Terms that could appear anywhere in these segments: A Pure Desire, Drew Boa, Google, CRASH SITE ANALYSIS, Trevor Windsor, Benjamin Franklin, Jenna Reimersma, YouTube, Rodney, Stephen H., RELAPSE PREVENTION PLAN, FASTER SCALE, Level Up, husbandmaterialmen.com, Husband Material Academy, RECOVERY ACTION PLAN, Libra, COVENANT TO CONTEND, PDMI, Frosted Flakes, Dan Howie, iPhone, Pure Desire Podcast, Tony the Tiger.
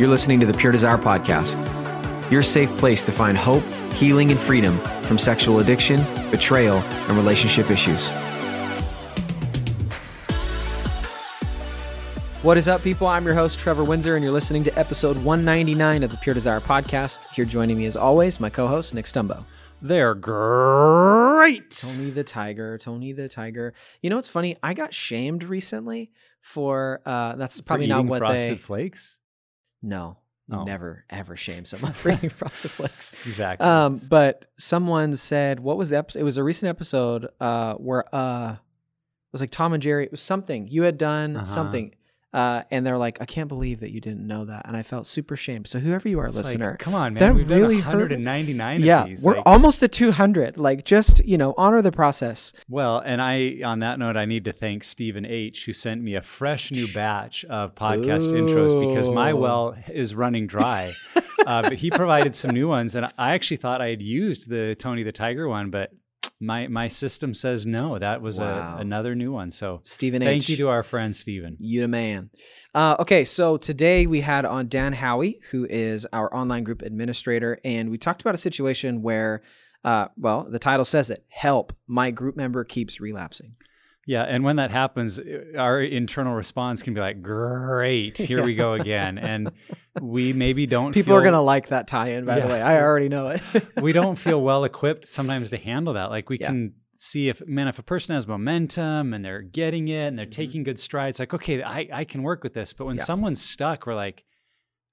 You're listening to the Pure Desire Podcast, your safe place to find hope, healing, and freedom from sexual addiction, betrayal, and relationship issues. What is up, people? I'm your host, Trevor Windsor, and you're listening to episode 199 of the Pure Desire Podcast. Here joining me as always, my co-host, Nick Stumbo. They're great. Tony the Tiger. You know what's funny? I got shamed recently for, that's probably not what Frosted Flakes? No. Oh. Never, ever shame someone for eating Frosted Flakes. Exactly. But someone said, what was the episode? It was a recent episode where it was like Tom and Jerry. It was something. You had done something. And they're like, I can't believe that you didn't know that. And I felt super shamed. So whoever you are, it's listener. Like, come on, man. That we've really done 199 of these. We're almost at 200. Like, just, you know, honor the process. Well, and on that note, I need to thank Stephen H., who sent me a fresh new batch of podcast intros because my well is running dry. But he provided some new ones. And I actually thought I had used the Tony the Tiger one, but My system says no. That was another new one. So Stephen H. Thank you to our friend Stephen. You the man. Okay, so today we had on Dan Howie, who is our online group administrator, and we talked about a situation where, well, the title says it. Help! My group member keeps relapsing. Yeah, and when that happens, our internal response can be like, great, here we go again. And we maybe don't feel... People are going to like that tie-in, by the way. I already know it. We don't feel well-equipped sometimes to handle that. Like, we can see if a person has momentum and they're getting it and they're taking good strides, like, okay, I can work with this. But when someone's stuck, we're like,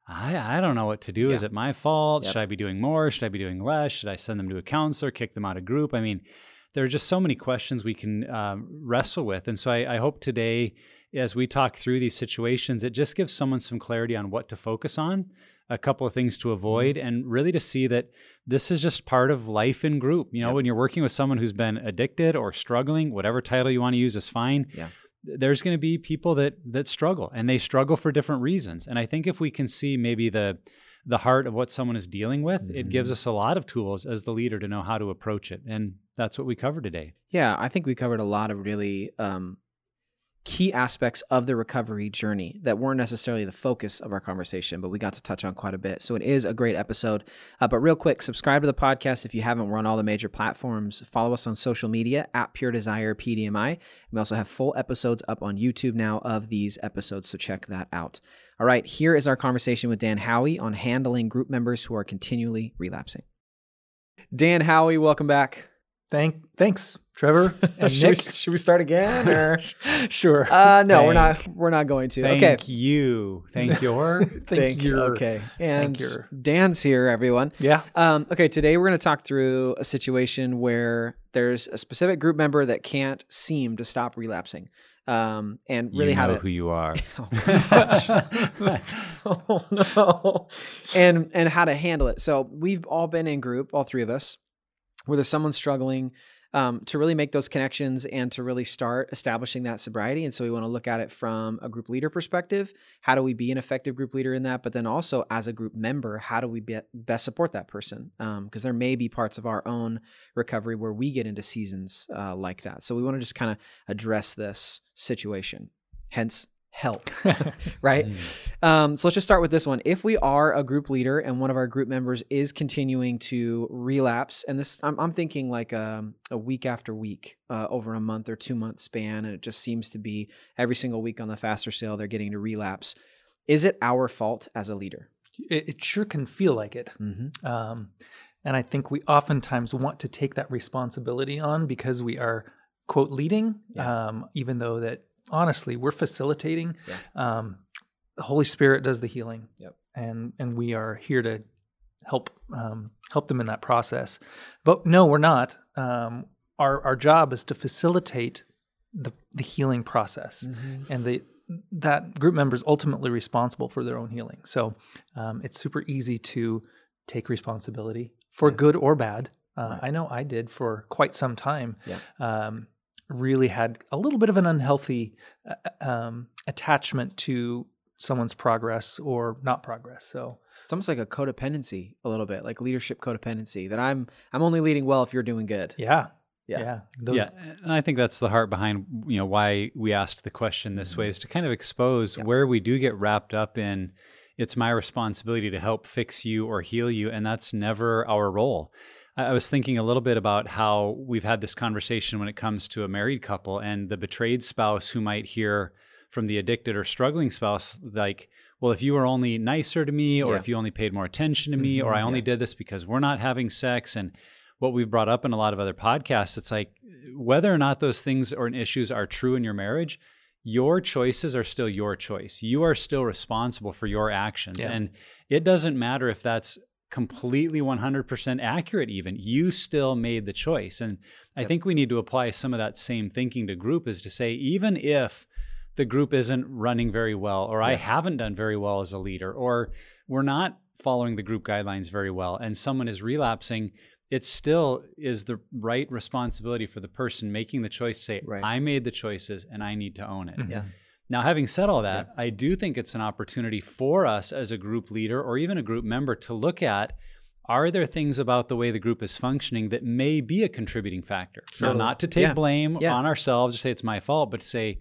I don't know what to do. Is it my fault? Should I be doing more? Should I be doing less? Should I send them to a counselor, kick them out of group? I mean... There are just so many questions we can wrestle with. And so I hope today, as we talk through these situations, it just gives someone some clarity on what to focus on, a couple of things to avoid, and really to see that this is just part of life in group. You know, when you're working with someone who's been addicted or struggling, whatever title you want to use is fine. Yeah. There's going to be people that struggle, and they struggle for different reasons. And I think if we can see maybe the heart of what someone is dealing with, it gives us a lot of tools as the leader to know how to approach it. And that's what we cover today. Yeah, I think we covered a lot of really key aspects of the recovery journey that weren't necessarily the focus of our conversation, but we got to touch on quite a bit. So it is a great episode. But real quick, subscribe to the podcast if you haven't. We're on all the major platforms. Follow us on social media at Pure Desire PDMI. We also have full episodes up on YouTube now of these episodes, so check that out. All right, here is our conversation with Dan Howie on handling group members who are continually relapsing. Dan Howie, welcome back. Thanks, Trevor and Nick. Should we start again? Or? Sure. No, we're not going to. Thank you. Thank you. Okay. And Dan's here, everyone. Yeah. Okay. Today we're going to talk through a situation where there's a specific group member that can't seem to stop relapsing. And really, how to who you are. Oh no. And how to handle it. So we've all been in group, all three of us, where there's someone struggling to really make those connections and to really start establishing that sobriety. And so we want to look at it from a group leader perspective. How do we be an effective group leader in that? But then also as a group member, how do we best support that person? Because there may be parts of our own recovery where we get into seasons like that. So we want to just kind of address this situation, hence help, right? So let's just start with this one. If we are a group leader and one of our group members is continuing to relapse, and this I'm thinking like a week after week, over a month or 2 month span, and it just seems to be every single week on the Faster Scale, they're getting to relapse. Is it our fault as a leader? It sure can feel like it. And I think we oftentimes want to take that responsibility on because we are, quote, leading, even though that honestly, we're facilitating. The Holy Spirit does the healing, and we are here to help them in that process. But no, we're not. Our job is to facilitate the healing process, and that group member is ultimately responsible for their own healing. So it's super easy to take responsibility for good or bad. I know I did for quite some time. Really had a little bit of an unhealthy attachment to someone's progress or not progress. So it's almost like a codependency a little bit, like leadership codependency, that I'm only leading well if you're doing good. And I think that's the heart behind, you know, why we asked the question this way, is to kind of expose where we do get wrapped up in It's my responsibility to help fix you or heal you, and that's never our role. I was thinking a little bit about how we've had this conversation when it comes to a married couple and the betrayed spouse who might hear from the addicted or struggling spouse, like, well, if you were only nicer to me, or if you only paid more attention to me, or I only did this because we're not having sex. And what we've brought up in a lot of other podcasts, it's like, whether or not those things or issues are true in your marriage, your choices are still your choice. You are still responsible for your actions. Yeah. And it doesn't matter if that's completely 100% accurate even. You still made the choice. And I think we need to apply some of that same thinking to group, is to say, even if the group isn't running very well, or I haven't done very well as a leader, or we're not following the group guidelines very well, and someone is relapsing, it still is the right responsibility for the person making the choice to say, I made the choices and I need to own it. Mm-hmm. Yeah. Now, having said all that, I do think it's an opportunity for us as a group leader or even a group member to look at, are there things about the way the group is functioning that may be a contributing factor? Sure. Now, not to take blame on ourselves or say it's my fault, but to say,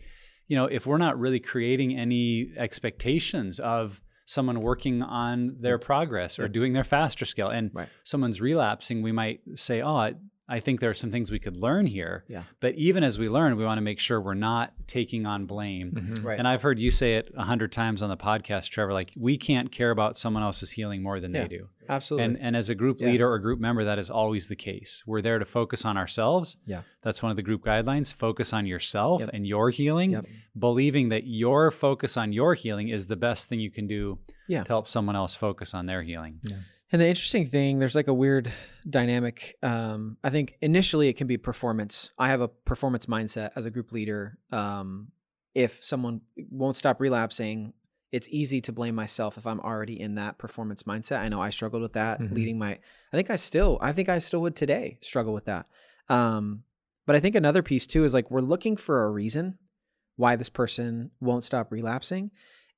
you know, if we're not really creating any expectations of someone working on their progress or doing their FASTER scale, and someone's relapsing, we might say, oh, I think there are some things we could learn here. Yeah. But even as we learn, we want to make sure we're not taking on blame. Mm-hmm. Right. And I've heard you say it 100 times on the podcast, Trevor, like, we can't care about someone else's healing more than they do. Absolutely. And as a group leader or group member, that is always the case. We're there to focus on ourselves. Yeah. That's one of the group guidelines. Focus on yourself and your healing, believing that your focus on your healing is the best thing you can do to help someone else focus on their healing. Yeah. And the interesting thing, there's like a weird dynamic. I think initially it can be performance. I have a performance mindset as a group leader. If someone won't stop relapsing, it's easy to blame myself if I'm already in that performance mindset. I know I struggled with that, leading my, I think I still would today struggle with that. But I think another piece too is like, we're looking for a reason why this person won't stop relapsing.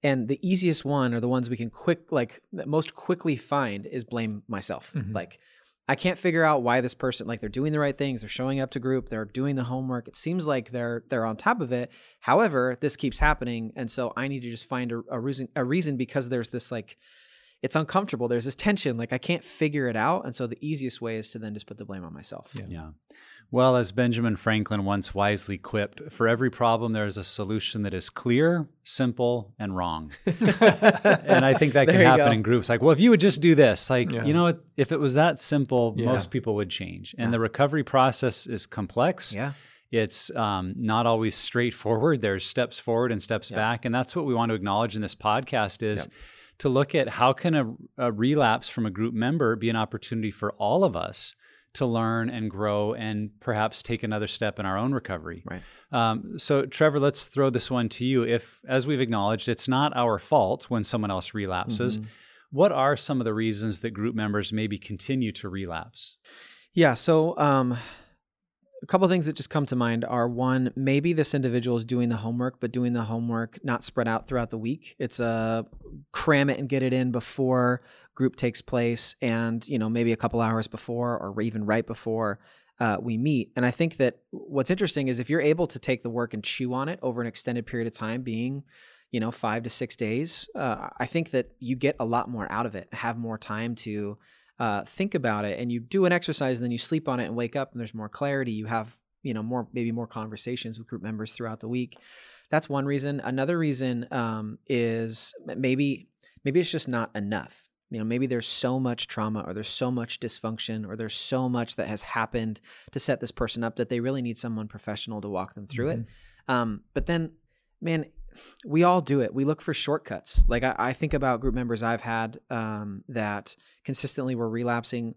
And the easiest one, or the ones we can most quickly find, is blame myself. Mm-hmm. Like, I can't figure out why this person, like, they're doing the right things. They're showing up to group. They're doing the homework. It seems like they're on top of it. However, this keeps happening. And so I need to just find a reason because there's this, like, it's uncomfortable. There's this tension, like, I can't figure it out. And so the easiest way is to then just put the blame on myself. Yeah. Well, as Benjamin Franklin once wisely quipped, for every problem, there is a solution that is clear, simple, and wrong. And I think that can happen in groups. Like, well, if you would just do this, like, you know, if it was that simple, most people would change. And the recovery process is complex. Yeah. It's not always straightforward. There's steps forward and steps back. And that's what we want to acknowledge in this podcast is to look at how can a relapse from a group member be an opportunity for all of us to learn and grow and perhaps take another step in our own recovery. Right. So Trevor, let's throw this one to you. If, as we've acknowledged, it's not our fault when someone else relapses, what are some of the reasons that group members maybe continue to relapse? Yeah. So a couple of things that just come to mind are, one, maybe this individual is doing the homework, but doing the homework not spread out throughout the week. It's a cram it and get it in before group takes place, and, you know, maybe a couple hours before or even right before we meet. And I think that what's interesting is if you're able to take the work and chew on it over an extended period of time, being, you know, 5 to 6 days, I think that you get a lot more out of it, have more time to think about it, and you do an exercise and then you sleep on it and wake up and there's more clarity. You have, you know, maybe more conversations with group members throughout the week. That's one reason. Another reason is maybe it's just not enough. You know, maybe there's so much trauma, or there's so much dysfunction, or there's so much that has happened to set this person up that they really need someone professional to walk them through it. But then, man, we all do it. We look for shortcuts. Like, I think about group members I've had that consistently were relapsing.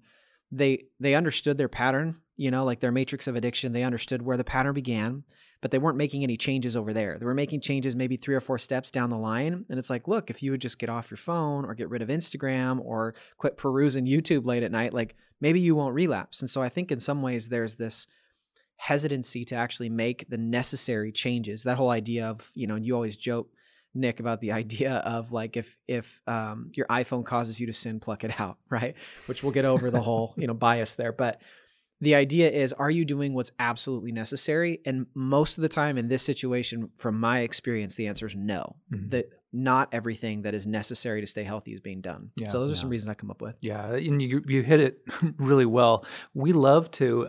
They understood their pattern, you know, like their matrix of addiction. They understood where the pattern began, but they weren't making any changes over there. They were making changes maybe 3 or 4 steps down the line. And it's like, look, if you would just get off your phone or get rid of Instagram or quit perusing YouTube late at night, like, maybe you won't relapse. And so I think in some ways there's this hesitancy to actually make the necessary changes. That whole idea of, you know, and you always joke, Nick, about the idea of, like, if your iPhone causes you to sin, pluck it out, right? Which we'll get over the whole, you know, bias there. But the idea is, are you doing what's absolutely necessary? And most of the time in this situation, from my experience, the answer is no. Mm-hmm. The not everything that is necessary to stay healthy is being done. Yeah, so those are some reasons I come up with. Yeah, and you hit it really well. We love to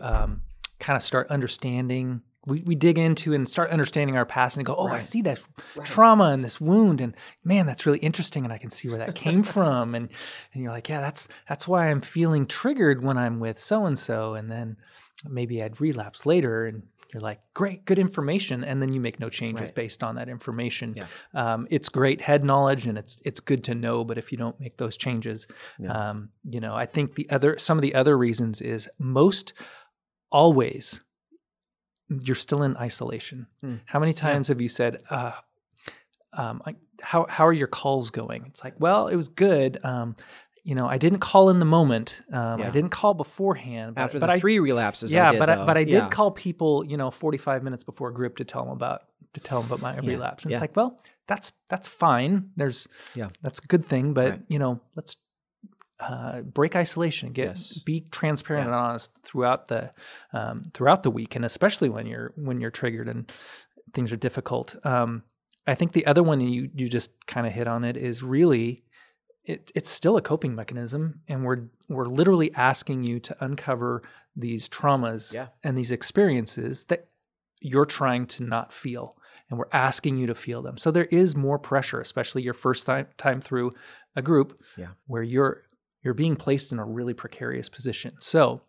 kind of start understanding. We dig into and start understanding our past and go, oh, right. I see that trauma and this wound, and man, that's really interesting, and I can see where that came from. And you're like, yeah, that's why I'm feeling triggered when I'm with so-and-so, and then maybe I'd relapse later, and you're like, great, good information, and then you make no changes based on that information. Yeah. It's great head knowledge, and it's good to know, but if you don't make those changes, I think some of the other reasons is most always you're still in isolation. Mm. How many times have you said, how are your calls going? It's like, well, it was good. I didn't call in the moment. I didn't call beforehand. After 3 relapses. Yeah, I did call people, 45 minutes before group to tell them about my relapse. And it's like, well, that's fine. That's a good thing, but let's break isolation, be transparent and honest throughout the week, and especially when you're triggered and things are difficult. I think the other one, you just kind of hit on it, is really it's still a coping mechanism, and we're literally asking you to uncover these traumas and these experiences that you're trying to not feel, and we're asking you to feel them. So there is more pressure, especially your first time through a group where you're being placed in a really precarious position. So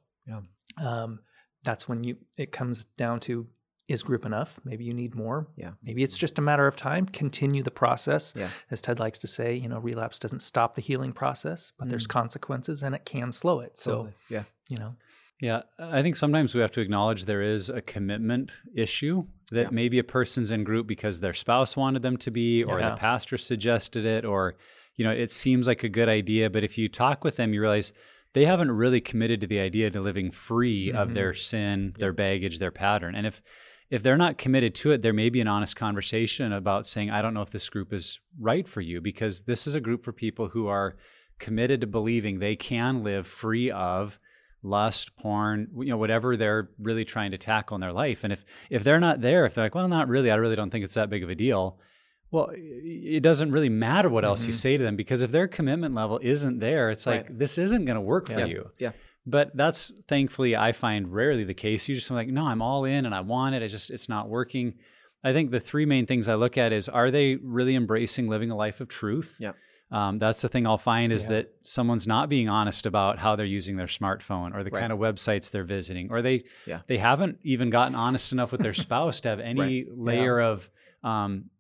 that's when it comes down to, is group enough? Maybe you need more. Yeah. Maybe it's just a matter of time. Continue the process. Yeah. As Ted likes to say, relapse doesn't stop the healing process, but there's consequences, and it can slow it. Totally. So, Yeah, I think sometimes we have to acknowledge there is a commitment issue that maybe a person's in group because their spouse wanted them to be, or the pastor suggested it, or it seems like a good idea, but if you talk with them, you realize they haven't really committed to the idea to living free of their sin, their baggage, their pattern. And if they're not committed to it, there may be an honest conversation about saying, I don't know if this group is right for you, because this is a group for people who are committed to believing they can live free of lust, porn, whatever they're really trying to tackle in their life. And if they're not there, if they're like, well, not really, I really don't think it's that big of a deal. Well, it doesn't really matter what else you say to them, because if their commitment level isn't there, it's like, this isn't going to work for you. Yeah. But that's thankfully, I find, rarely the case. You just like, no, I'm all in and I want it. It's not working. I think the 3 main things I look at is, are they really embracing living a life of truth? Yeah. That's the thing I'll find is that someone's not being honest about how they're using their smartphone, or the kind of websites they're visiting, or they haven't even gotten honest enough with their spouse to have any layer of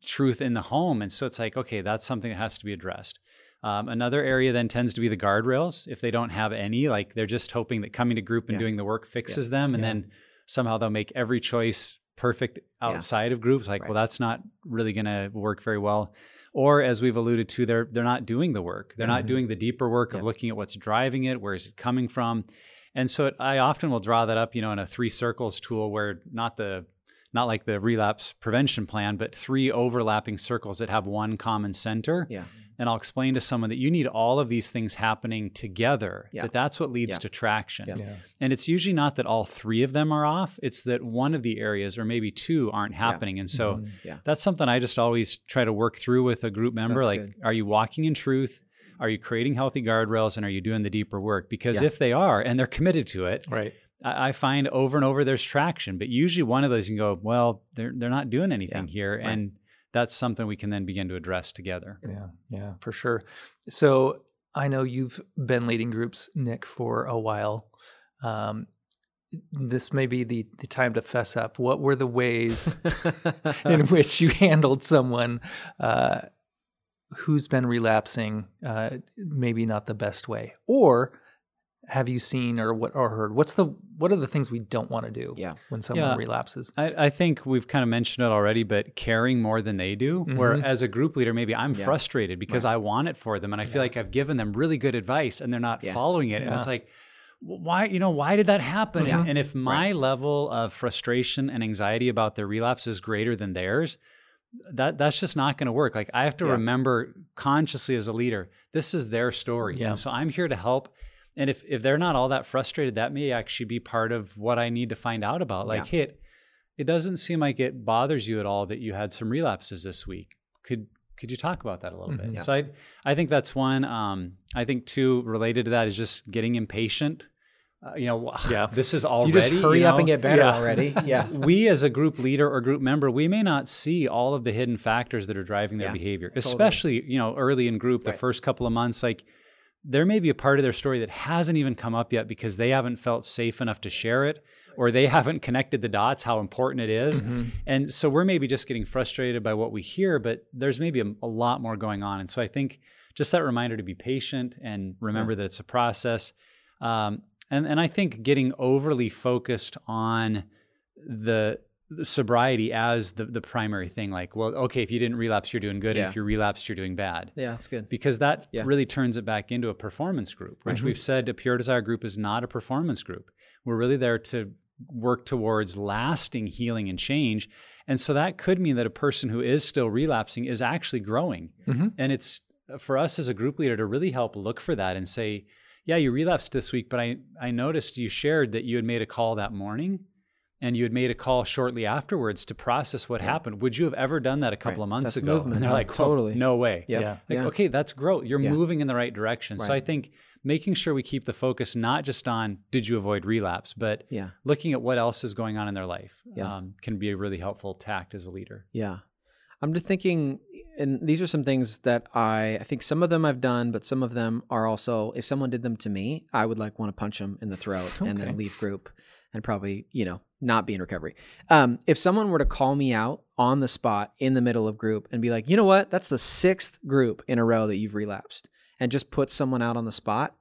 truth in the home. And so it's like, okay, that's something that has to be addressed. Another area then tends to be the guardrails. If they don't have any, like, they're just hoping that coming to group and doing the work fixes them. And then somehow they'll make every choice perfect outside of groups. Like, well, that's not really going to work very well. Or, as we've alluded to, they're not doing the work. They're not doing the deeper work of looking at what's driving it, where is it coming from. And so I often will draw that up, in a 3 circles tool, where not like the relapse prevention plan, but 3 overlapping circles that have one common center. Yeah. And I'll explain to someone that you need all of these things happening together, that that's what leads to traction. Yeah. Yeah. And it's usually not that all 3 of them are off. It's that one of the areas, or maybe 2, aren't happening. And so that's something I just always try to work through with a group member. That's like, good. Are you walking in truth? Are you creating healthy guardrails? And are you doing the deeper work? Because if they are, and they're committed to it, right, I find over and over there's traction, but usually one of those you can go, well, they're not doing anything here. Right. And that's something we can then begin to address together. Yeah, for sure. So I know you've been leading groups, Nick, for a while. This may be the time to fess up. What were the ways in which you handled someone who's been relapsing, maybe not the best way? Or have you seen or heard? What are the things we don't want to do when someone relapses? I think we've kind of mentioned it already, but caring more than they do, where as a group leader, maybe I'm frustrated because I want it for them. And I feel like I've given them really good advice and they're not following it. And it's like, why did that happen? Mm-hmm. And if my level of frustration and anxiety about their relapse is greater than theirs, that's just not going to work. Like, I have to remember consciously as a leader, this is their story. Yeah. And so I'm here to help. And if they're not all that frustrated, that may actually be part of what I need to find out about. Like, hey, it doesn't seem like it bothers you at all that you had some relapses this week. Could Could you talk about that a little bit? Yeah. So I think that's one. I think two, related to that, is just getting impatient. This is already, you just hurry up and get better already. Yeah. We as a group leader or group member, we may not see all of the hidden factors that are driving their behavior, especially, early in group, the first couple of months, like there may be a part of their story that hasn't even come up yet because they haven't felt safe enough to share it, or they haven't connected the dots, how important it is. Mm-hmm. And so we're maybe just getting frustrated by what we hear, but there's maybe a lot more going on. And so I think just that reminder to be patient and remember that it's a process. And I think getting overly focused on the sobriety as the primary thing, like, well, okay, if you didn't relapse, you're doing good. Yeah. And if you relapsed, you're doing bad. Yeah, that's good. Because that really turns it back into a performance group, which we've said a Pure Desire group is not a performance group. We're really there to work towards lasting healing and change. And so that could mean that a person who is still relapsing is actually growing. Mm-hmm. And it's for us as a group leader to really help look for that and say, yeah, you relapsed this week, but I noticed you shared that you had made a call that morning and you had made a call shortly afterwards to process what happened. Would you have ever done that a couple of months ago? Movement. And they're like, totally. No way. Yeah. Like, okay, that's growth. You're moving in the right direction. Right. So I think making sure we keep the focus, not just on, did you avoid relapse, but looking at what else is going on in their life can be a really helpful tact as a leader. Yeah. I'm just thinking, and these are some things that I think some of them I've done, but some of them are also, if someone did them to me, I would want to punch them in the throat and then leave group and probably, not be in recovery. If someone were to call me out on the spot in the middle of group and be like, you know what, that's the 6th group in a row that you've relapsed, and just put someone out on the spot,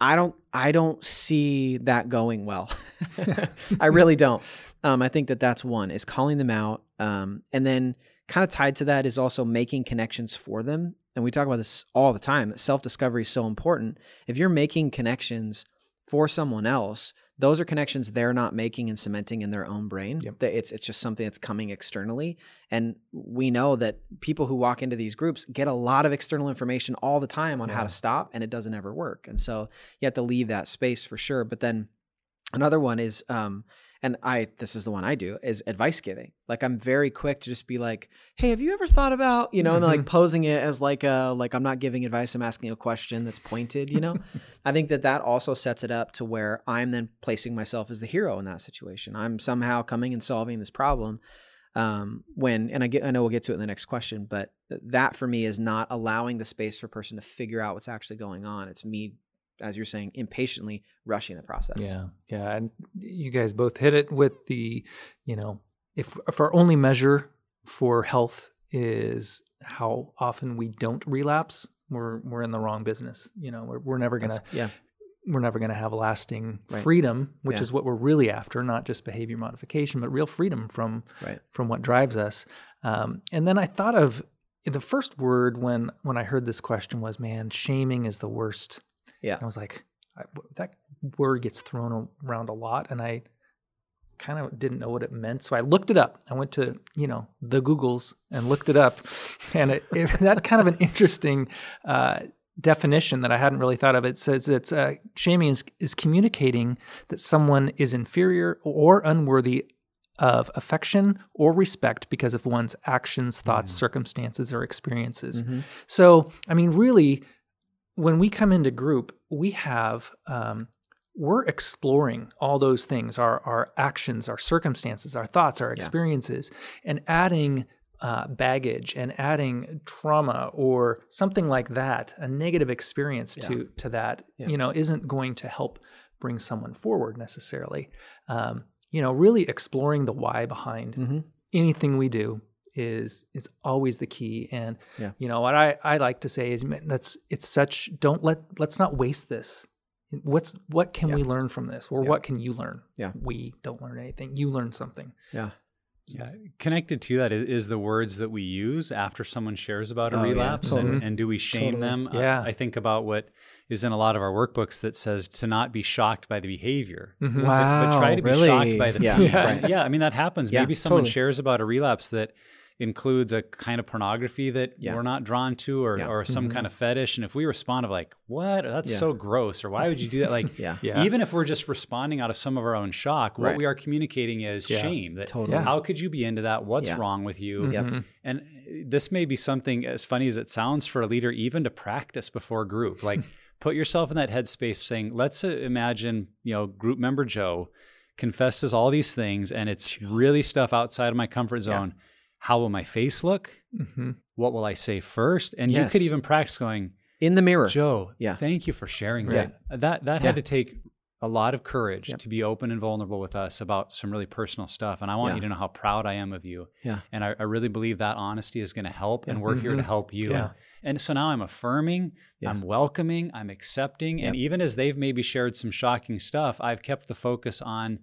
I don't see that going well. I really don't. I think that's one, is calling them out. And then kind of tied to that is also making connections for them. And we talk about this all the time, that self-discovery is so important. If you're making connections for someone else, those are connections they're not making and cementing in their own brain. Yep. It's just something that's coming externally. And we know that people who walk into these groups get a lot of external information all the time on how to stop, and it doesn't ever work. And so you have to leave that space for sure. But then another one is, this is the one I do, is advice giving. Like, I'm very quick to just be like, hey, have you ever thought about, and then posing it as like I'm not giving advice, I'm asking a question that's pointed, I think that also sets it up to where I'm then placing myself as the hero in that situation. I'm somehow coming and solving this problem. I know we'll get to it in the next question, but that for me is not allowing the space for a person to figure out what's actually going on. It's me, as you're saying, impatiently rushing the process. Yeah. Yeah. And you guys both hit it with the, if our only measure for health is how often we don't relapse, we're in the wrong business. We're never going to, we're never going to have lasting freedom, which is what we're really after, not just behavior modification, but real freedom from what drives us. And then I thought of the first word when I heard this question was, man, shaming is the worst. Yeah. And I was like, that word gets thrown around a lot, and I kind of didn't know what it meant. So I looked it up. I went to, the Googles and looked it up. And it that kind of an interesting definition that I hadn't really thought of. It says it's shaming is communicating that someone is inferior or unworthy of affection or respect because of one's actions, thoughts, circumstances, or experiences. Mm-hmm. So, really, when we come into group, we have, we're exploring all those things, our actions, our circumstances, our thoughts, our experiences, and adding baggage and adding trauma or something like that, a negative experience to that, isn't going to help bring someone forward necessarily. Really exploring the why behind anything we do is always the key. And what I like to say is, let's not waste this. What can we learn from this? Or what can you learn? Yeah. We don't learn anything. You learn something. Yeah. Yeah. Connected to that is the words that we use after someone shares about a relapse, and do we shame them? Yeah. I think about what is in a lot of our workbooks that says to not be shocked by the behavior. Mm-hmm. Wow. But try to be shocked by the behavior. Yeah. That happens. Maybe someone shares about a relapse that includes a kind of pornography that we're not drawn to, or some kind of fetish. And if we respond of like, what? That's so gross. Or why would you do that? Like, even if we're just responding out of some of our own shock, what we are communicating is shame. That how could you be into that? What's wrong with you? And this may be something, as funny as it sounds, for a leader even to practice before group. Like, put yourself in that headspace saying, let's imagine, group member Joe confesses all these things, and it's really stuff outside of my comfort zone. Yeah. How will my face look? Mm-hmm. What will I say first? And you could even practice going in the mirror. Joe, thank you for sharing that. That had to take a lot of courage to be open and vulnerable with us about some really personal stuff. And I want you to know how proud I am of you. Yeah. And I really believe that honesty is going to help, and we're here to help you. Yeah. And so now I'm affirming, I'm welcoming, I'm accepting. Yep. And even as they've maybe shared some shocking stuff, I've kept the focus on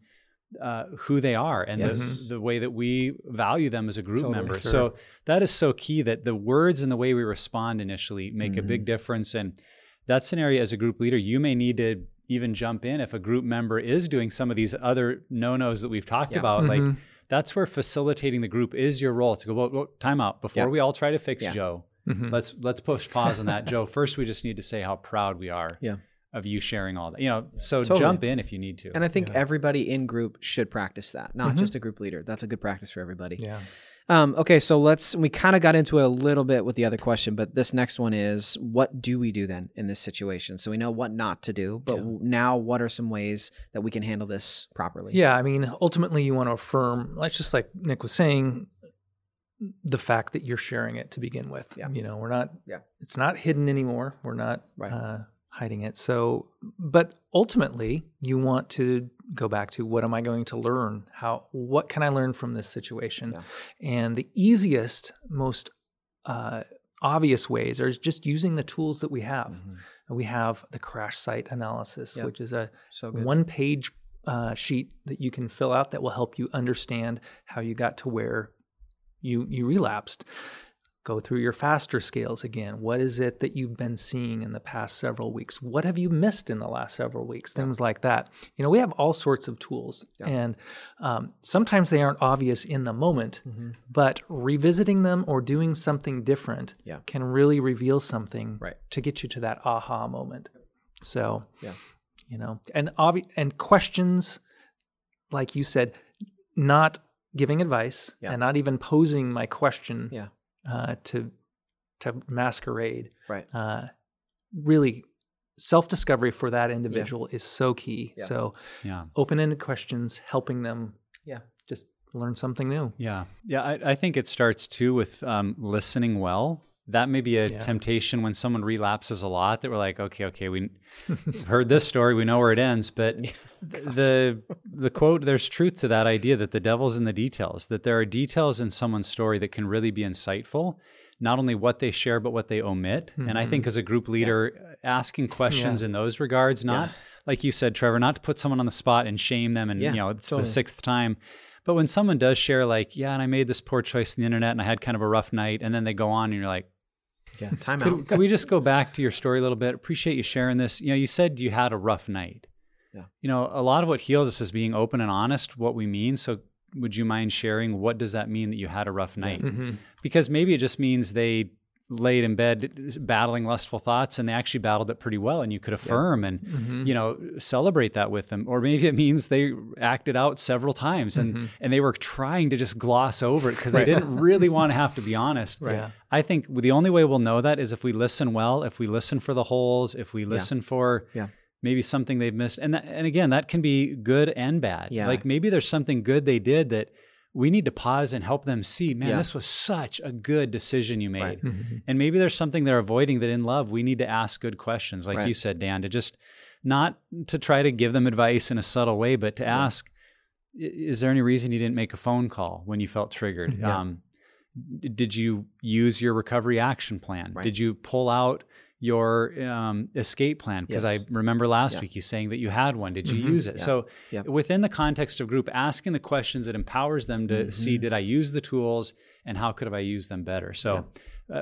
who they are and the way that we value them as a group member. Sure. So that is so key, that the words and the way we respond initially make a big difference. And that's an area as a group leader, you may need to even jump in if a group member is doing some of these other no-nos that we've talked about. Like, that's where facilitating the group is your role to go, well, time out. Before we all try to fix Joe, let's push pause on that. Joe, first we just need to say how proud we are of you sharing all that, so jump in if you need to. And I think everybody in group should practice that, not just a group leader. That's a good practice for everybody. Yeah. Okay. So we kind of got into it a little bit with the other question, but this next one is, what do we do then in this situation? So we know what not to do, but now what are some ways that we can handle this properly? Yeah. I mean, ultimately you want to affirm, just like Nick was saying, the fact that you're sharing it to begin with. Yeah. We're not, it's not hidden anymore. We're not, hiding it. So, but ultimately you want to go back to, what am I going to learn? What can I learn from this situation? Yeah. And the easiest, most obvious ways are just using the tools that we have. Mm-hmm. We have the CRASH SITE analysis, which is a one-page sheet that you can fill out that will help you understand how you got to where you relapsed. Go through your FASTER scales again. What is it that you've been seeing in the past several weeks? What have you missed in the last several weeks? Things like that. We have all sorts of tools, and sometimes they aren't obvious in the moment, but revisiting them or doing something different can really reveal something to get you to that aha moment. So, and questions, like you said, not giving advice and not even posing my question. Yeah. To masquerade, really self-discovery for that individual is so key. Yeah. So open-ended questions, helping them just learn something new. Yeah. Yeah. I think it starts too with listening well. That may be a temptation when someone relapses a lot, that we're like, okay, we heard this story, we know where it ends. But the quote, there's truth to that idea that the devil's in the details, that there are details in someone's story that can really be insightful, not only what they share, but what they omit. Mm-hmm. And I think as a group leader, asking questions in those regards, not like you said, Trevor, not to put someone on the spot and shame them and it's the sixth time. But when someone does share like, and I made this poor choice on the internet and I had kind of a rough night, and then they go on and you're like, time out. Could we just go back to your story a little bit? Appreciate you sharing this. You said you had a rough night. Yeah. A lot of what heals us is being open and honest, what we mean. So would you mind sharing, what does that mean that you had a rough night? Mm-hmm. Because maybe it just means they laid in bed battling lustful thoughts, and they actually battled it pretty well, and you could affirm and celebrate that with them. Or maybe it means they acted out several times and they were trying to just gloss over it because they didn't really want to have to be honest. Right. Yeah. I think the only way we'll know that is if we listen well, if we listen for the holes, if we listen for maybe something they've missed. And again, that can be good and bad. Yeah. Like maybe there's something good they did that we need to pause and help them see, man, this was such a good decision you made. Right. Mm-hmm. And maybe there's something they're avoiding that in love, we need to ask good questions. Like you said, Dan, to just not to try to give them advice in a subtle way, but to ask, is there any reason you didn't make a phone call when you felt triggered? Yeah. Did you use your recovery action plan? Right. Did you pull out your escape plan? Because I remember last week you saying that you had one. Did you use it? Yeah. So within the context of group, asking the questions that empowers them to see, did I use the tools and how could I use them better? So,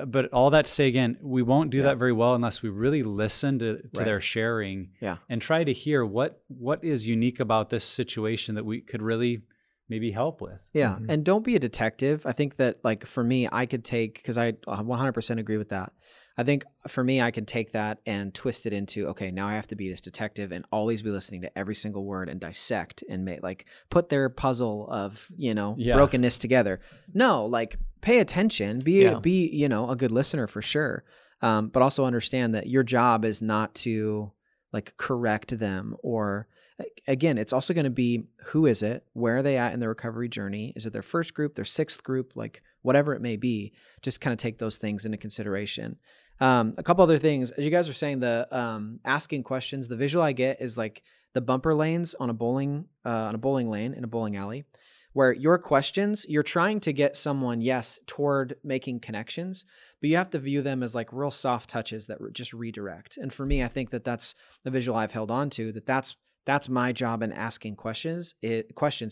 but all that to say, again, we won't do that very well unless we really listen to their sharing and try to hear what is unique about this situation that we could really maybe help with. Yeah. Mm-hmm. And don't be a detective. I think that, like, for me, I could take, because I 100% agree with that. I think for me, I could take that and twist it into, okay, now I have to be this detective and always be listening to every single word and dissect and make, like, put their puzzle of, you know, brokenness together. No, like, pay attention, be, you know, a good listener for sure. But also understand that your job is not to, like, correct them or, again, it's also going to be, who is it? Where are they at in their recovery journey? Is it their first group, their sixth group, like whatever it may be? Just kind of take those things into consideration. A couple other things, as you guys are saying, the asking questions, the visual I get is like the bumper lanes on a bowling lane in a bowling alley, where your questions, you're trying to get someone, yes, toward making connections, but you have to view them as like real soft touches that just redirect. And for me, I think that that's the visual I've held on to, that that's my job in asking questions,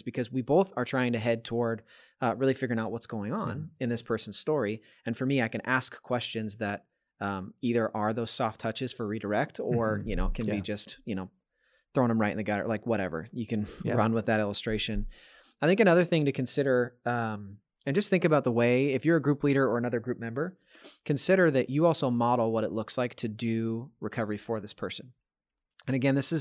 because we both are trying to head toward really figuring out what's going on in this person's story. And for me, I can ask questions that either are those soft touches for redirect or, you know, can be just, you know, throwing them right in the gutter, like whatever. You can run with that illustration. I think another thing to consider, and just think about the way, if you're a group leader or another group member, consider that you also model what it looks like to do recovery for this person. And again, this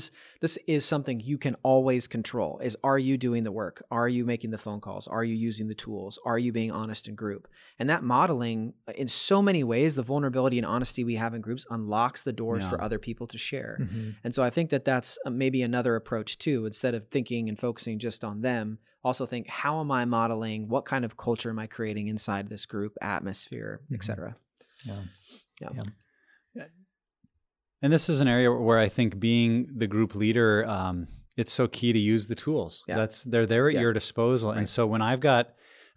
is something you can always control, is, are you doing the work? Are you making the phone calls? Are you using the tools? Are you being honest in group? And that modeling, in so many ways, the vulnerability and honesty we have in groups unlocks the doors for other people to share. Mm-hmm. And so I think that that's maybe another approach too. Instead of thinking and focusing just on them, also think, how am I modeling? What kind of culture am I creating inside this group, atmosphere, et cetera? Yeah. And this is an area where I think being the group leader, it's so key to use the tools. Yeah. They're there at your disposal. Right. And so when I've got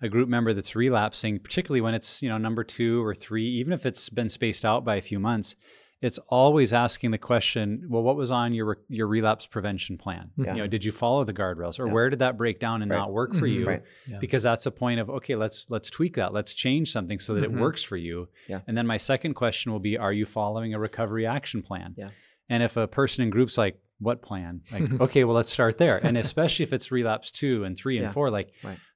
a group member that's relapsing, particularly when it's, you know, number 2 or 3, even if it's been spaced out by a few months, it's always asking the question, well, what was on your relapse prevention plan? Yeah. You know, did you follow the guardrails, or where did that break down and not work for you? Right. Yeah. Because that's a point of, okay, let's tweak that. Let's change something so that it works for you. Yeah. And then my second question will be, are you following a recovery action plan? Yeah. And if a person in group's like, what plan? Like, okay, well, let's start there. And especially if it's relapse 2 and 3 and 4, like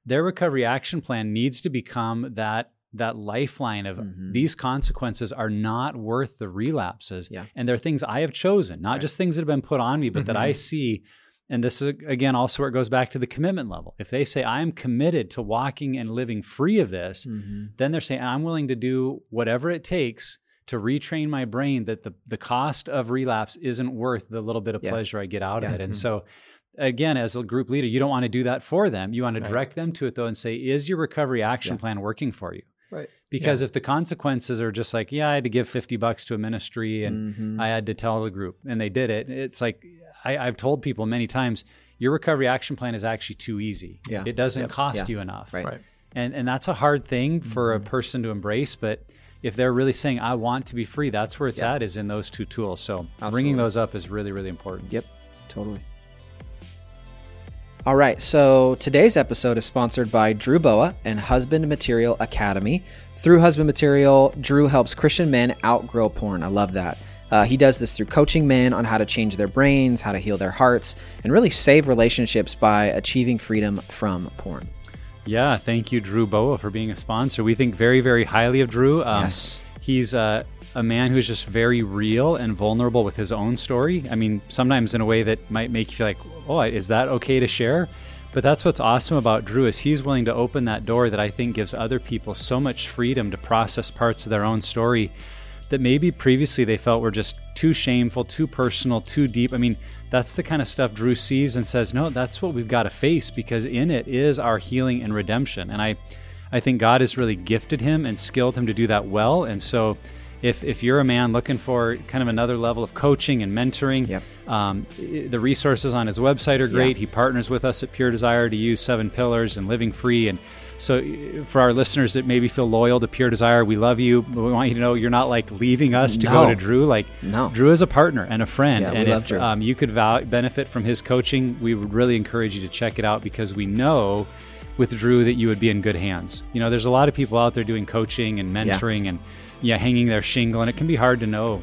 their recovery action plan needs to become that lifeline of these consequences are not worth the relapses. Yeah. And they're things I have chosen, not just things that have been put on me, but that I see. And this is, again, also where it goes back to the commitment level. If they say, I am committed to walking and living free of this, then they're saying, I'm willing to do whatever it takes to retrain my brain that the cost of relapse isn't worth the little bit of pleasure I get out of it. And so, again, as a group leader, you don't want to do that for them. You want to direct them to it, though, and say, is your recovery action plan working for you? Right. Because if the consequences are just like, I had to give $50 to a ministry and I had to tell the group and they did it. It's like, I've told people many times, your recovery action plan is actually too easy. Yeah. It doesn't cost you enough. Right. And that's a hard thing for a person to embrace. But if they're really saying, I want to be free, that's where it's at, is in those two tools. So bringing those up is really, really important. Yep, totally. All right, so today's episode is sponsored by Drew Boa and Husband Material Academy. Through Husband Material, Drew helps Christian men outgrow porn. I love that. He does this through coaching men on how to change their brains, how to heal their hearts, and really save relationships by achieving freedom from porn. Yeah, thank you, Drew Boa, for being a sponsor. We think very, very highly of Drew. Yes. He's a man who's just very real and vulnerable with his own story. I mean, sometimes in a way that might make you feel like, oh, is that okay to share? But that's what's awesome about Drew, is he's willing to open that door that I think gives other people so much freedom to process parts of their own story that maybe previously they felt were just too shameful, too personal, too deep. I mean, that's the kind of stuff Drew sees and says, no, that's what we've got to face, because in it is our healing and redemption. And I think God has really gifted him and skilled him to do that well. And so if you're a man looking for kind of another level of coaching and mentoring, the resources on his website are great. Yeah. He partners with us at Pure Desire to use 7 pillars and living free. And so for our listeners that maybe feel loyal to Pure Desire, we love you. We want you to know you're not like leaving us to go to Drew. Like Drew is a partner and a friend. Yeah, and if you could benefit from his coaching, we would really encourage you to check it out, because we know with Drew that you would be in good hands. You know, there's a lot of people out there doing coaching and mentoring and hanging their shingle, and it can be hard to know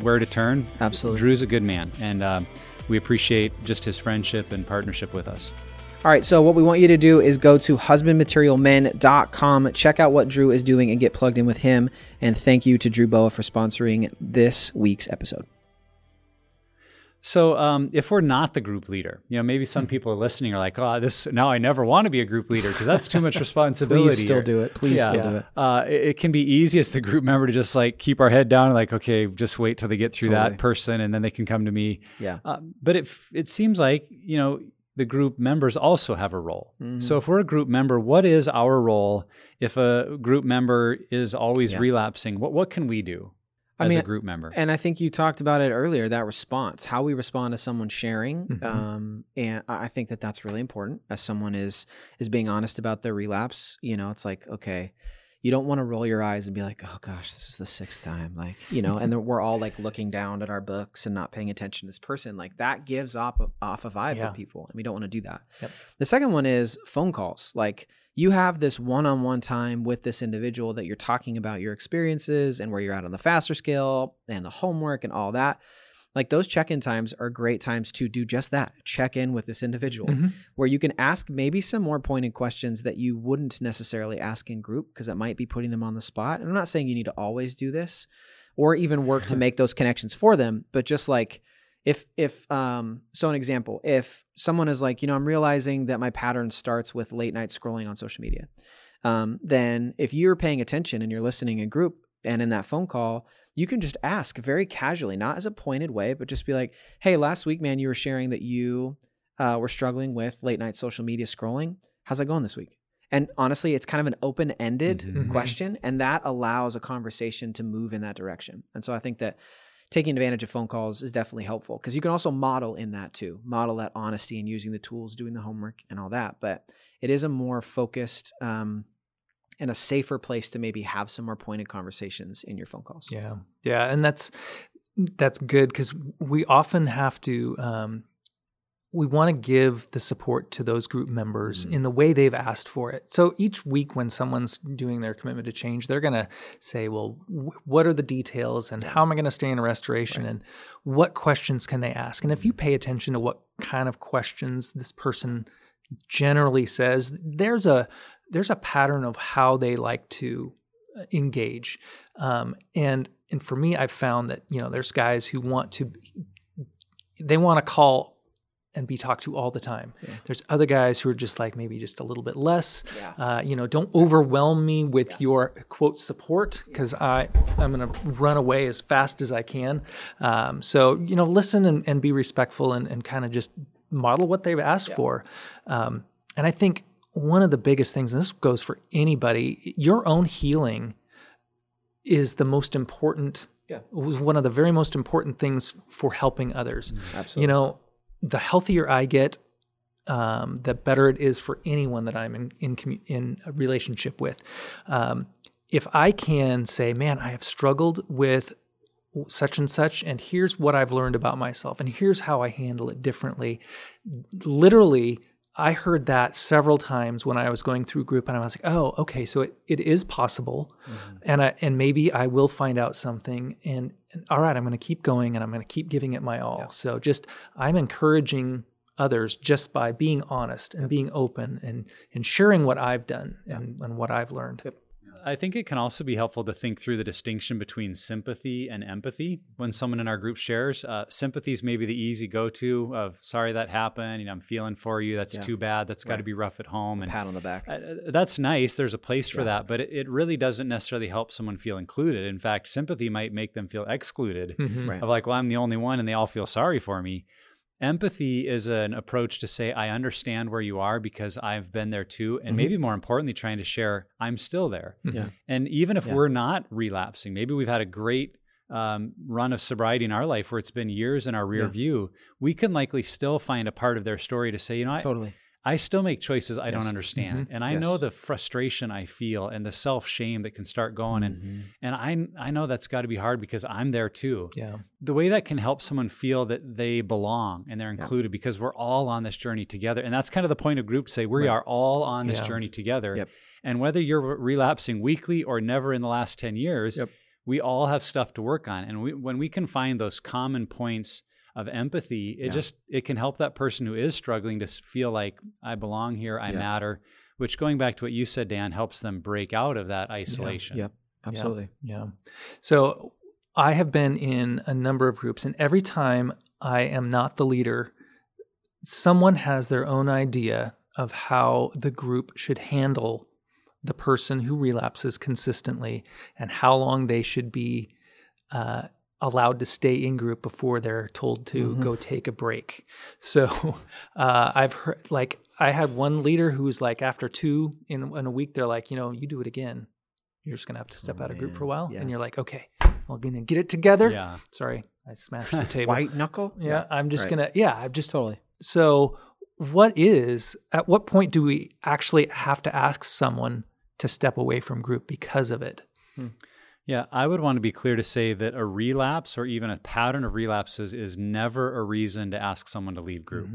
where to turn. Absolutely. Drew's a good man, and we appreciate just his friendship and partnership with us. All right, so what we want you to do is go to husbandmaterialmen.com, check out what Drew is doing, and get plugged in with him. And thank you to Drew Boa for sponsoring this week's episode. So if we're not the group leader, you know, maybe some people are listening are like, oh, this, now I never want to be a group leader because that's too much responsibility. Please still do it. Please still do it. It can be easy as the group member to just like keep our head down and like, okay, just wait till they get through that person and then they can come to me. Yeah. But it seems like, you know, the group members also have a role. Mm-hmm. So if we're a group member, what is our role? If a group member is always relapsing, what can we do? As a group member. And I think you talked about it earlier, that response, how we respond to someone sharing. Mm-hmm. And I think that that's really important as someone is being honest about their relapse. You know, it's like, okay, you don't want to roll your eyes and be like, oh gosh, this is the sixth time. Like, you know, and then we're all like looking down at our books and not paying attention to this person. Like that gives off a vibe for people. And we don't want to do that. Yep. The second one is phone calls. Like, you have this one-on-one time with this individual that you're talking about your experiences and where you're at on the FASTER scale and the homework and all that. Like those check-in times are great times to do just that, check in with this individual, mm-hmm. where you can ask maybe some more pointed questions that you wouldn't necessarily ask in group because it might be putting them on the spot. And I'm not saying you need to always do this or even work to make those connections for them, but just like, so an example, if someone is like, you know, I'm realizing that my pattern starts with late night scrolling on social media, then if you're paying attention and you're listening in group and in that phone call, you can just ask very casually, not as a pointed way, but just be like, hey, last week, man, you were sharing that you were struggling with late night social media scrolling. How's it going this week? And honestly, it's kind of an open-ended mm-hmm. question, and that allows a conversation to move in that direction. And so I think that taking advantage of phone calls is definitely helpful because you can also model in that too, model that honesty and using the tools, doing the homework and all that. But it is a more focused and a safer place to maybe have some more pointed conversations in your phone calls. Yeah. Yeah. And that's good because we often have to, we want to give the support to those group members in the way they've asked for it. So each week when someone's doing their commitment to change, they're going to say, well, what are the details and how am I going to stay in restoration and what questions can they ask? And if you pay attention to what kind of questions this person generally says, there's a pattern of how they like to engage. And for me, I've found that, you know, there's guys who want to call and be talked to all the time. Yeah. There's other guys who are just like, maybe just a little bit less, you know, don't overwhelm me with your quote support because I'm going to run away as fast as I can. So, you know, listen and be respectful and kind of just model what they've asked for. And I think one of the biggest things, and this goes for anybody, your own healing is the most important, it was one of the very most important things for helping others. Absolutely. You know, the healthier I get, the better it is for anyone that I'm in a relationship with. If I can say, man, I have struggled with such and such, and here's what I've learned about myself, and here's how I handle it differently. Literally, I heard that several times when I was going through group, and I was like, oh, okay, so it is possible, and maybe I will find out something, and all right, I'm going to keep going, and I'm going to keep giving it my all. Yeah. So just, I'm encouraging others just by being honest and being open and sharing what I've done and what I've learned. Yep. I think it can also be helpful to think through the distinction between sympathy and empathy. When someone in our group shares, sympathy is maybe the easy go-to of, sorry that happened, you know, I'm feeling for you, that's too bad, that's got to be rough at home. And pat on the back. That's nice, there's a place for that, but it really doesn't necessarily help someone feel included. In fact, sympathy might make them feel excluded of like, well, I'm the only one and they all feel sorry for me. Empathy is an approach to say, I understand where you are because I've been there too. And maybe more importantly, trying to share, I'm still there. Yeah. And even if we're not relapsing, maybe we've had a great run of sobriety in our life where it's been years in our rear view, we can likely still find a part of their story to say, you know, I still make choices I don't understand. And I know the frustration I feel and the self-shame that can start going. And I know that's got to be hard because I'm there too. Yeah. The way that can help someone feel that they belong and they're included because we're all on this journey together. And that's kind of the point of group, say we are all on this journey together. Yep. And whether you're relapsing weekly or never in the last 10 years, we all have stuff to work on. And when we can find those common points of empathy, it just, it can help that person who is struggling to feel like I belong here, I matter, which going back to what you said, Dan, helps them break out of that isolation. Yep. Absolutely. Yeah. So I have been in a number of groups, and every time I am not the leader, someone has their own idea of how the group should handle the person who relapses consistently and how long they should be allowed to stay in group before they're told to go take a break. So I've heard, like, I had one leader who was like, after two in a week, they're like, you know, you do it again, you're just going to have to step out of group for a while. And you're like, okay, we're going to get it together. Yeah. Sorry, I smashed the table. White knuckle? Yeah, I'm just going to, I'm just totally. So what is, at what point do we actually have to ask someone to step away from group because of it? Yeah, I would want to be clear to say that a relapse or even a pattern of relapses is never a reason to ask someone to leave group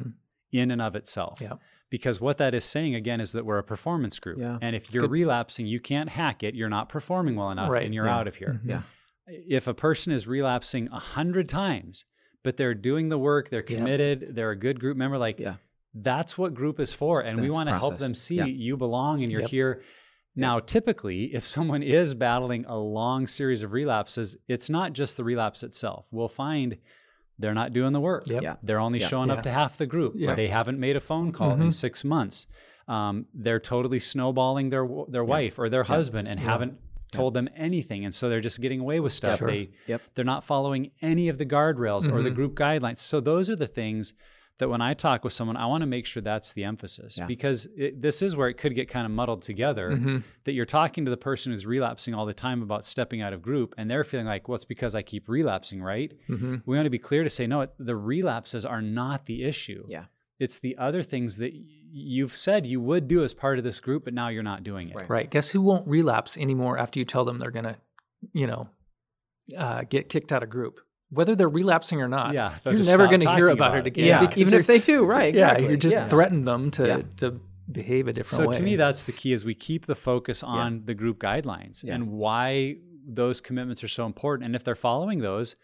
in and of itself. Yeah. Because what that is saying, again, is that we're a performance group. Yeah, and if you're relapsing, you can't hack it. You're not performing well enough and you're out of here. Yeah. If a person is relapsing 100 times, but they're doing the work, they're committed, they're a good group member, like that's what group is for. It's, and we want to help them see you belong and you're here. Now, typically, if someone is battling a long series of relapses, it's not just the relapse itself. We'll find they're not doing the work. They're only showing up to half the group. They haven't made a phone call in 6 months. They're totally snowballing their wife or their husband and haven't told them anything. And so they're just getting away with stuff. They're not following any of the guardrails or the group guidelines. So those are the things that when I talk with someone, I want to make sure that's the emphasis, because this is where it could get kind of muddled together, that you're talking to the person who's relapsing all the time about stepping out of group, and they're feeling like, well, it's because I keep relapsing, right? We want to be clear to say, no, the relapses are not the issue. Yeah. It's the other things that you've said you would do as part of this group, but now you're not doing it. Right. Guess who won't relapse anymore after you tell them they're going to, you know, get kicked out of group? Whether they're relapsing or not, you're never going to hear about it again. Yeah. Even if they do, right? Exactly. Yeah, you just threaten them to behave a different way. So to me, that's the key, is we keep the focus on the group guidelines and why those commitments are so important. And if they're following those,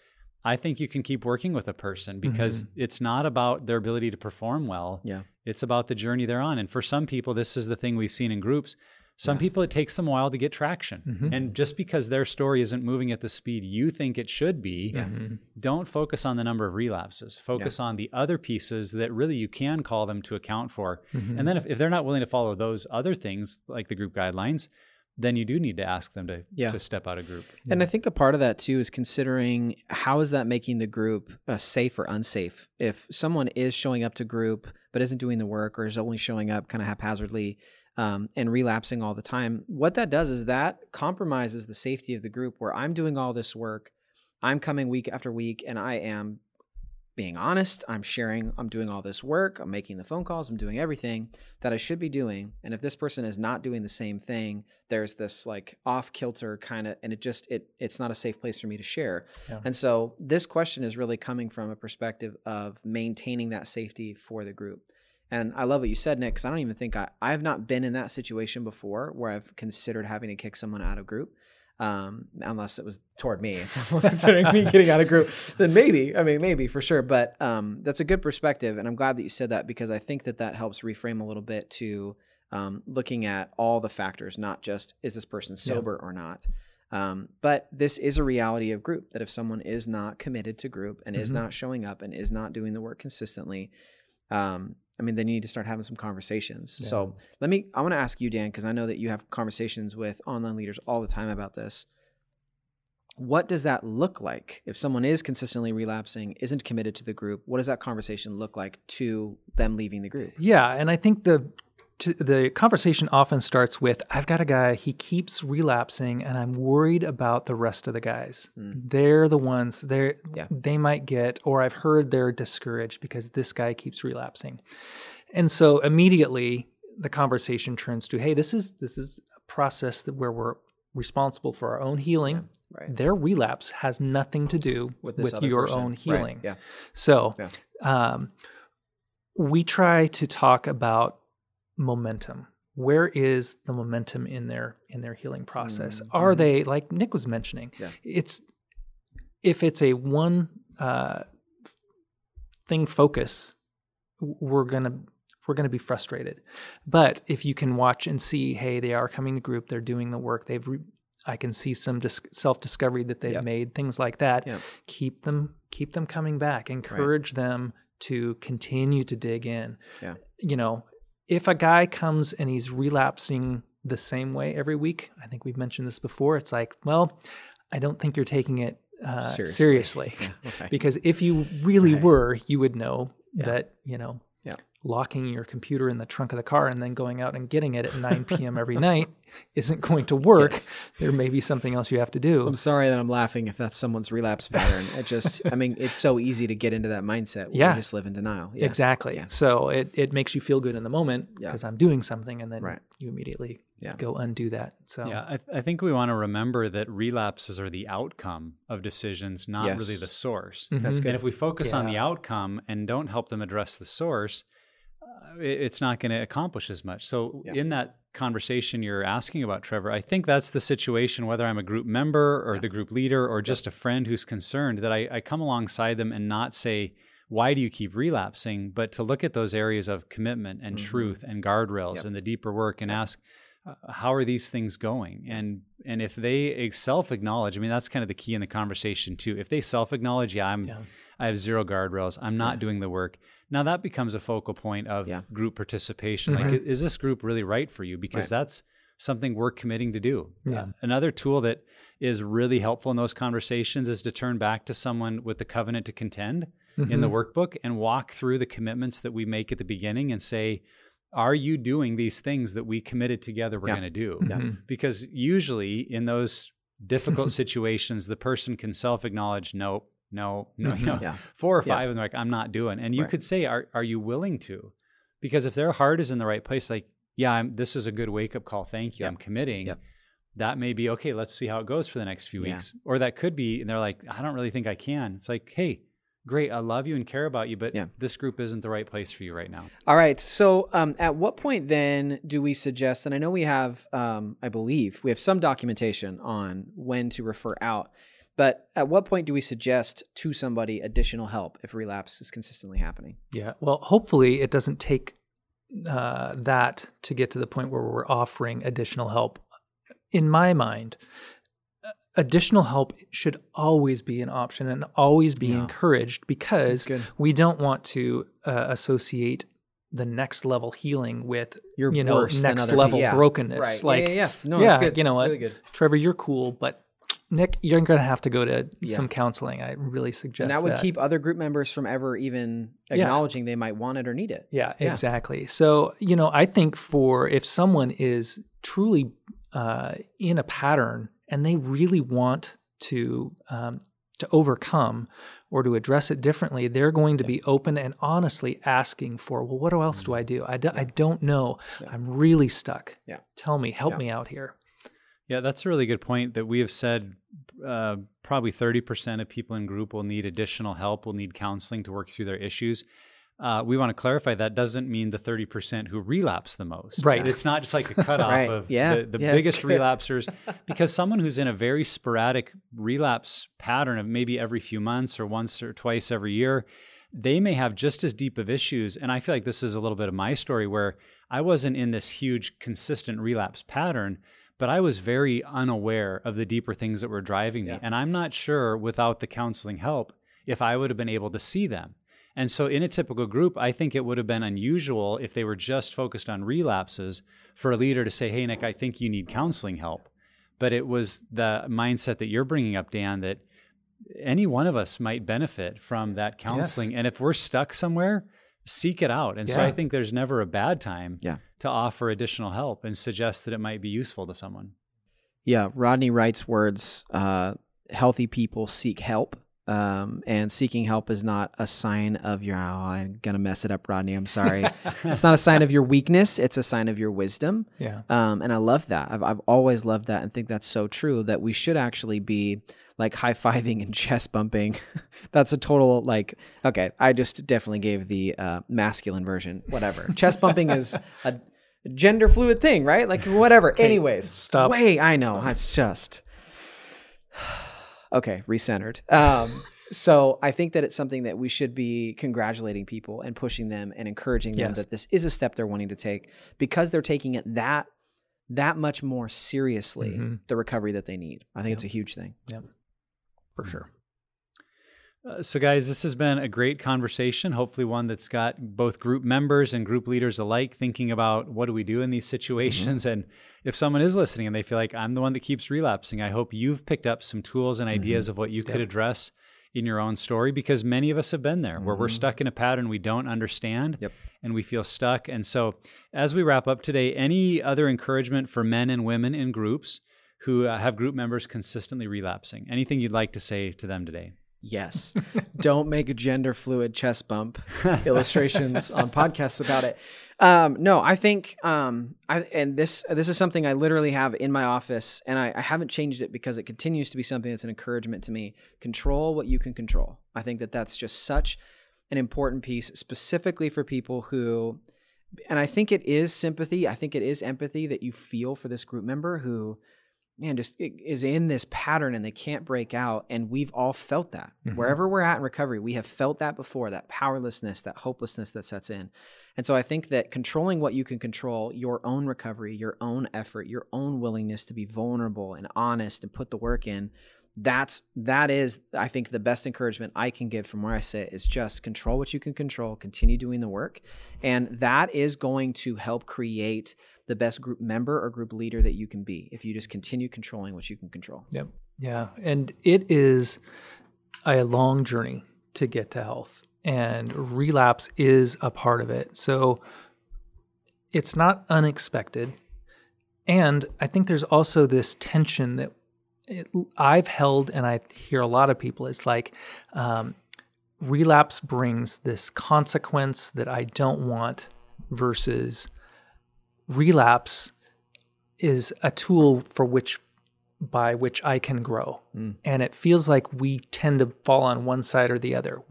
I think you can keep working with a person, because it's not about their ability to perform well. Yeah. It's about the journey they're on. And for some people, this is the thing we've seen in groups. Some people, it takes them a while to get traction. And just because their story isn't moving at the speed you think it should be, don't focus on the number of relapses. Focus on the other pieces that really you can call them to account for. And then if they're not willing to follow those other things, like the group guidelines, then you do need to ask them to step out of group. And I think a part of that too is considering, how is that making the group safe or unsafe? If someone is showing up to group but isn't doing the work, or is only showing up kind of haphazardly, and relapsing all the time, what that does is that compromises the safety of the group, where I'm doing all this work, I'm coming week after week, and I am being honest, I'm sharing, I'm doing all this work, I'm making the phone calls, I'm doing everything that I should be doing. And if this person is not doing the same thing, there's this like off kilter kind of, and it's not a safe place for me to share. Yeah. And so this question is really coming from a perspective of maintaining that safety for the group. And I love what you said, Nick, because I don't even think I have not been in that situation before where I've considered having to kick someone out of group, unless it was toward me. It's almost considering me getting out of group. Then maybe for sure. But that's a good perspective. And I'm glad that you said that, because I think that helps reframe a little bit to looking at all the factors, not just is this person sober or not. But this is a reality of group, that if someone is not committed to group and is not showing up and is not doing the work consistently, then you need to start having some conversations. Yeah. So I want to ask you, Dan, because I know that you have conversations with online leaders all the time about this. What does that look like? If someone is consistently relapsing, isn't committed to the group, what does that conversation look like to them leaving the group? Yeah. And I think the conversation often starts with, I've got a guy, he keeps relapsing, and I'm worried about the rest of the guys. They're the ones they might get, or I've heard they're discouraged because this guy keeps relapsing. And so immediately the conversation turns to, hey, this is a process where we're responsible for our own healing. Yeah, right. Their relapse has nothing to do with your own healing. Right. Yeah. So we try to talk about momentum. Where is the momentum in their healing process? Are they, like Nick was mentioning, if it's a one thing focus, we're going to be frustrated. But if you can watch and see, hey, they are coming to group, they're doing the work, I can see some self-discovery that they've made, things like that. Yep. Keep them coming back. Encourage them to continue to dig in. Yeah. You know, if a guy comes and he's relapsing the same way every week, I think we've mentioned this before, it's like, well, I don't think you're taking it seriously. Yeah. Okay. Because if you really were, you would know that, you know, locking your computer in the trunk of the car and then going out and getting it at 9 p.m. every night isn't going to work. Yes. There may be something else you have to do. I'm sorry that I'm laughing if that's someone's relapse pattern. It's so easy to get into that mindset where you just live in denial. Yeah. Exactly. Yeah. So it makes you feel good in the moment because I'm doing something, and then you immediately go undo that. So I think we want to remember that relapses are the outcome of decisions, not really the source. Mm-hmm. That's good. And if we focus on the outcome and don't help them address the source, it's not going to accomplish as much. So in that conversation you're asking about, Trevor, I think that's the situation, whether I'm a group member or the group leader or just a friend who's concerned, that I come alongside them and not say, why do you keep relapsing? But to look at those areas of commitment and truth and guardrails and the deeper work and ask, how are these things going? And if they self-acknowledge, that's kind of the key in the conversation too. If they self-acknowledge, I have zero guardrails, I'm not doing the work. Now that becomes a focal point of group participation. Mm-hmm. Like, is this group really right for you? Because that's something we're committing to do. Yeah. Another tool that is really helpful in those conversations is to turn back to someone with the covenant to contend in the workbook and walk through the commitments that we make at the beginning and say, are you doing these things that we committed together we're going to do? Mm-hmm. Because usually in those difficult situations, the person can self-acknowledge, no. Yeah. 4 or 5 and they're like, I'm not doing. And you could say, are you willing to? Because if their heart is in the right place, like, this is a good wake-up call. Thank you. I'm committing. Yep. That may be, okay, let's see how it goes for the next few weeks. Or that could be, and they're like, I don't really think I can. It's like, hey, great. I love you and care about you, but this group isn't the right place for you right now. All right. So at what point then do we suggest, and I know we have, I believe, we have some documentation on when to refer out. But at what point do we suggest to somebody additional help if relapse is consistently happening? Yeah. Well, hopefully it doesn't take that to get to the point where we're offering additional help. In my mind, additional help should always be an option and always be encouraged, because we don't want to associate the next level healing with next level brokenness. Right. Like, it's good. You know what, really good. Trevor, you're cool, but Nick, you're going to have to go to some counseling. I really suggest that. And that would keep other group members from ever even acknowledging they might want it or need it. Yeah, yeah. Exactly. So, I think if someone is truly in a pattern and they really want to overcome or to address it differently, they're going to be open and honestly asking for, well, what else do I do? I don't know. Yeah. I'm really stuck. Yeah. Tell me, help me out here. Yeah, that's a really good point that we have said probably 30% of people in group will need additional help, will need counseling to work through their issues. We want to clarify that doesn't mean the 30% who relapse the most. Right. It's not just like a cutoff of the biggest relapsers, because someone who's in a very sporadic relapse pattern of maybe every few months or once or twice every year, they may have just as deep of issues. And I feel like this is a little bit of my story where I wasn't in this huge consistent relapse pattern, but I was very unaware of the deeper things that were driving me. And I'm not sure without the counseling help if I would have been able to see them. And so in a typical group, I think it would have been unusual if they were just focused on relapses for a leader to say, hey, Nick, I think you need counseling help. But it was the mindset that you're bringing up, Dan, that any one of us might benefit from that counseling. Yes. And if we're stuck somewhere, seek it out. And so I think there's never a bad time to offer additional help and suggest that it might be useful to someone. Yeah. Rodney Wright's words, healthy people seek help. And seeking help is not a sign of your, I'm going to mess it up, Rodney. I'm sorry. It's not a sign of your weakness. It's a sign of your wisdom. Yeah. And I love that. I've always loved that and think that's so true, that we should actually be like high-fiving and chest bumping. That's a total like, okay, I just definitely gave the masculine version, whatever. Chest bumping is a gender fluid thing, right? Like whatever. Okay, anyways. Stop. Wait, I know. It's just... Okay, recentered. So I think that it's something that we should be congratulating people and pushing them and encouraging them that this is a step they're wanting to take, because they're taking it that much more seriously, the recovery that they need. I think it's a huge thing. Yep. For sure. So guys, this has been a great conversation, hopefully one that's got both group members and group leaders alike thinking about what do we do in these situations. And if someone is listening and they feel like I'm the one that keeps relapsing, I hope you've picked up some tools and ideas of what you could address in your own story, because many of us have been there where we're stuck in a pattern we don't understand and we feel stuck. And so as we wrap up today, any other encouragement for men and women in groups who have group members consistently relapsing? Anything you'd like to say to them today? Yes. Don't make a gender fluid chest bump illustrations on podcasts about it. No, I think, and this is something I literally have in my office, and I haven't changed it because it continues to be something that's an encouragement to me. Control what you can control. I think that that's just such an important piece, specifically for people who, and I think it is sympathy. I think it is empathy that you feel for this group member who, man, just is in this pattern and they can't break out. And we've all felt that. Wherever we're at in recovery, we have felt that before, that powerlessness, that hopelessness that sets in. And so I think that controlling what you can control, your own recovery, your own effort, your own willingness to be vulnerable and honest and put the work in, that is, I think, the best encouragement I can give from where I sit is just control what you can control, continue doing the work. And that is going to help create the best group member or group leader that you can be if you just continue controlling what you can control. Yep. Yeah. And it is a long journey to get to health, and relapse is a part of it. So it's not unexpected. And I think there's also this tension that I've held, and I hear a lot of people, it's like relapse brings this consequence that I don't want, versus relapse is a tool by which I can grow. And it feels like we tend to fall on one side or the other.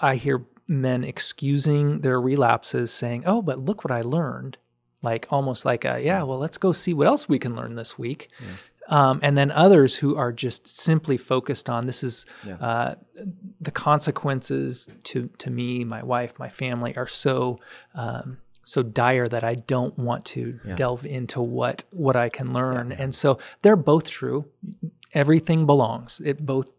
I hear men excusing their relapses saying, oh, but look what I learned. Like almost like let's go see what else we can learn this week. And then others who are just simply focused on this is the consequences to me, my wife, my family are so dire that I don't want to delve into what I can learn. And so they're both true. Everything belongs. Both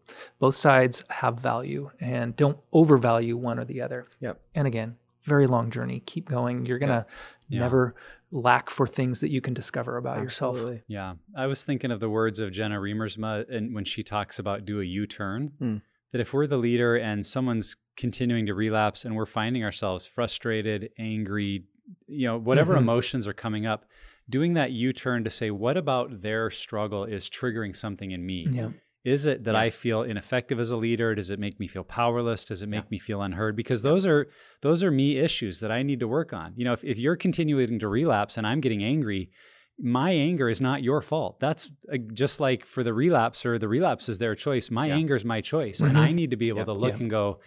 sides have value, and don't overvalue one or the other. Yep. And again, very long journey. Keep going. You're gonna never lack for things that you can discover about yourself. Yeah. I was thinking of the words of Jenna Reimersma, and when she talks about do a U-turn, that if we're the leader and someone's continuing to relapse and we're finding ourselves frustrated, angry, whatever emotions are coming up, doing that U-turn to say, what about their struggle is triggering something in me? Yeah. Is it that I feel ineffective as a leader? Does it make me feel powerless? Does it make me feel unheard? Because those are me issues that I need to work on. If you're continuing to relapse and I'm getting angry, my anger is not your fault. That's just like for the relapser, the relapse is their choice. My anger is my choice. And I need to be able to look and go,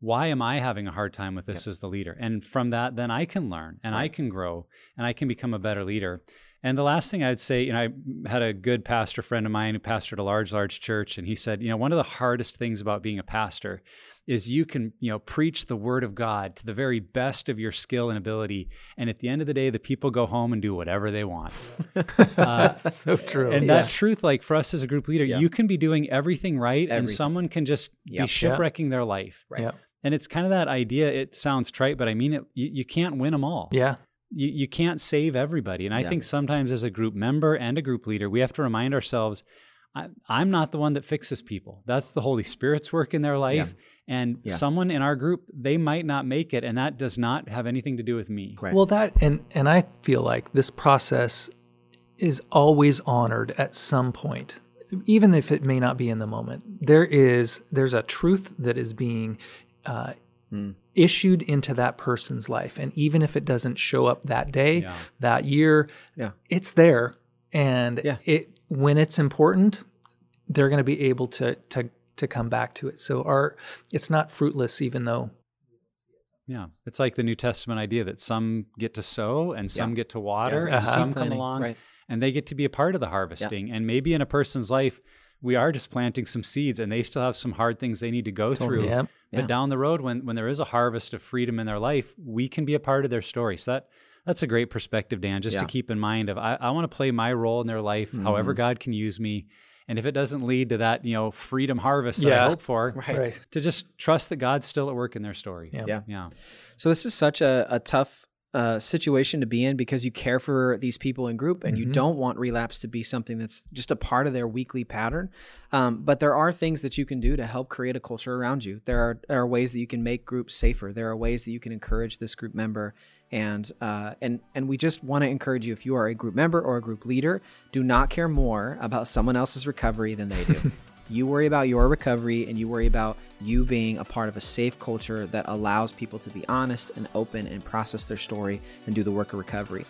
why am I having a hard time with this as the leader? And from that, then I can learn and I can grow and I can become a better leader. And the last thing I'd say, I had a good pastor friend of mine who pastored a large church. And he said, one of the hardest things about being a pastor is you can, preach the word of God to the very best of your skill and ability. And at the end of the day, the people go home and do whatever they want. So true. And that truth, like for us as a group leader, you can be doing everything right. Everything. And someone can just be shipwrecking their life. Right. Yep. And it's kind of that idea. It sounds trite, but I mean it. You can't win them all. Yeah. You can't save everybody. And I think sometimes as a group member and a group leader, we have to remind ourselves, I'm not the one that fixes people. That's the Holy Spirit's work in their life. Yeah. And someone in our group, they might not make it. And that does not have anything to do with me. Right. Well, and I feel like this process is always honored at some point, even if it may not be in the moment. There's a truth that is being issued into that person's life. And even if it doesn't show up that day, that year, it's there. And when it's important, they're going to be able to come back to it. So it's not fruitless, even though. Yeah. It's like the New Testament idea that some get to sow and some get to water and some come along and they get to be a part of the harvesting. And maybe in a person's life, we are just planting some seeds, and they still have some hard things they need to go through. Yeah. Yeah. But down the road, when there is a harvest of freedom in their life, we can be a part of their story. So that's a great perspective, Dan, just to keep in mind of, I want to play my role in their life, however God can use me. And if it doesn't lead to that, freedom harvest that I hope for, to just trust that God's still at work in their story. Yeah. So this is such a tough situation to be in, because you care for these people in group, and you don't want relapse to be something that's just a part of their weekly pattern. But there are things that you can do to help create a culture around you. There are ways that you can make groups safer. There are ways that you can encourage this group member. And we just want to encourage you, if you are a group member or a group leader, do not care more about someone else's recovery than they do. You worry about your recovery, and you worry about you being a part of a safe culture that allows people to be honest and open and process their story and do the work of recovery.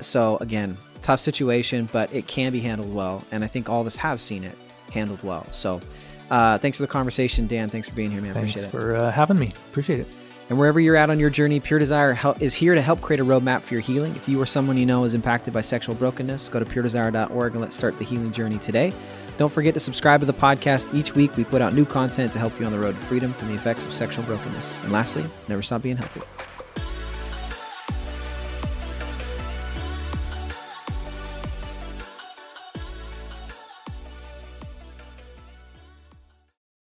So again, tough situation, but it can be handled well. And I think all of us have seen it handled well. So thanks for the conversation, Dan. Thanks for being here, man. Thanks for having me. Appreciate it. And wherever you're at on your journey, Pure Desire is here to help create a roadmap for your healing. If you or someone you know is impacted by sexual brokenness, go to puredesire.org and let's start the healing journey today. Don't forget to subscribe to the podcast. Each week we put out new content to help you on the road to freedom from the effects of sexual brokenness. And lastly, never stop being healthy.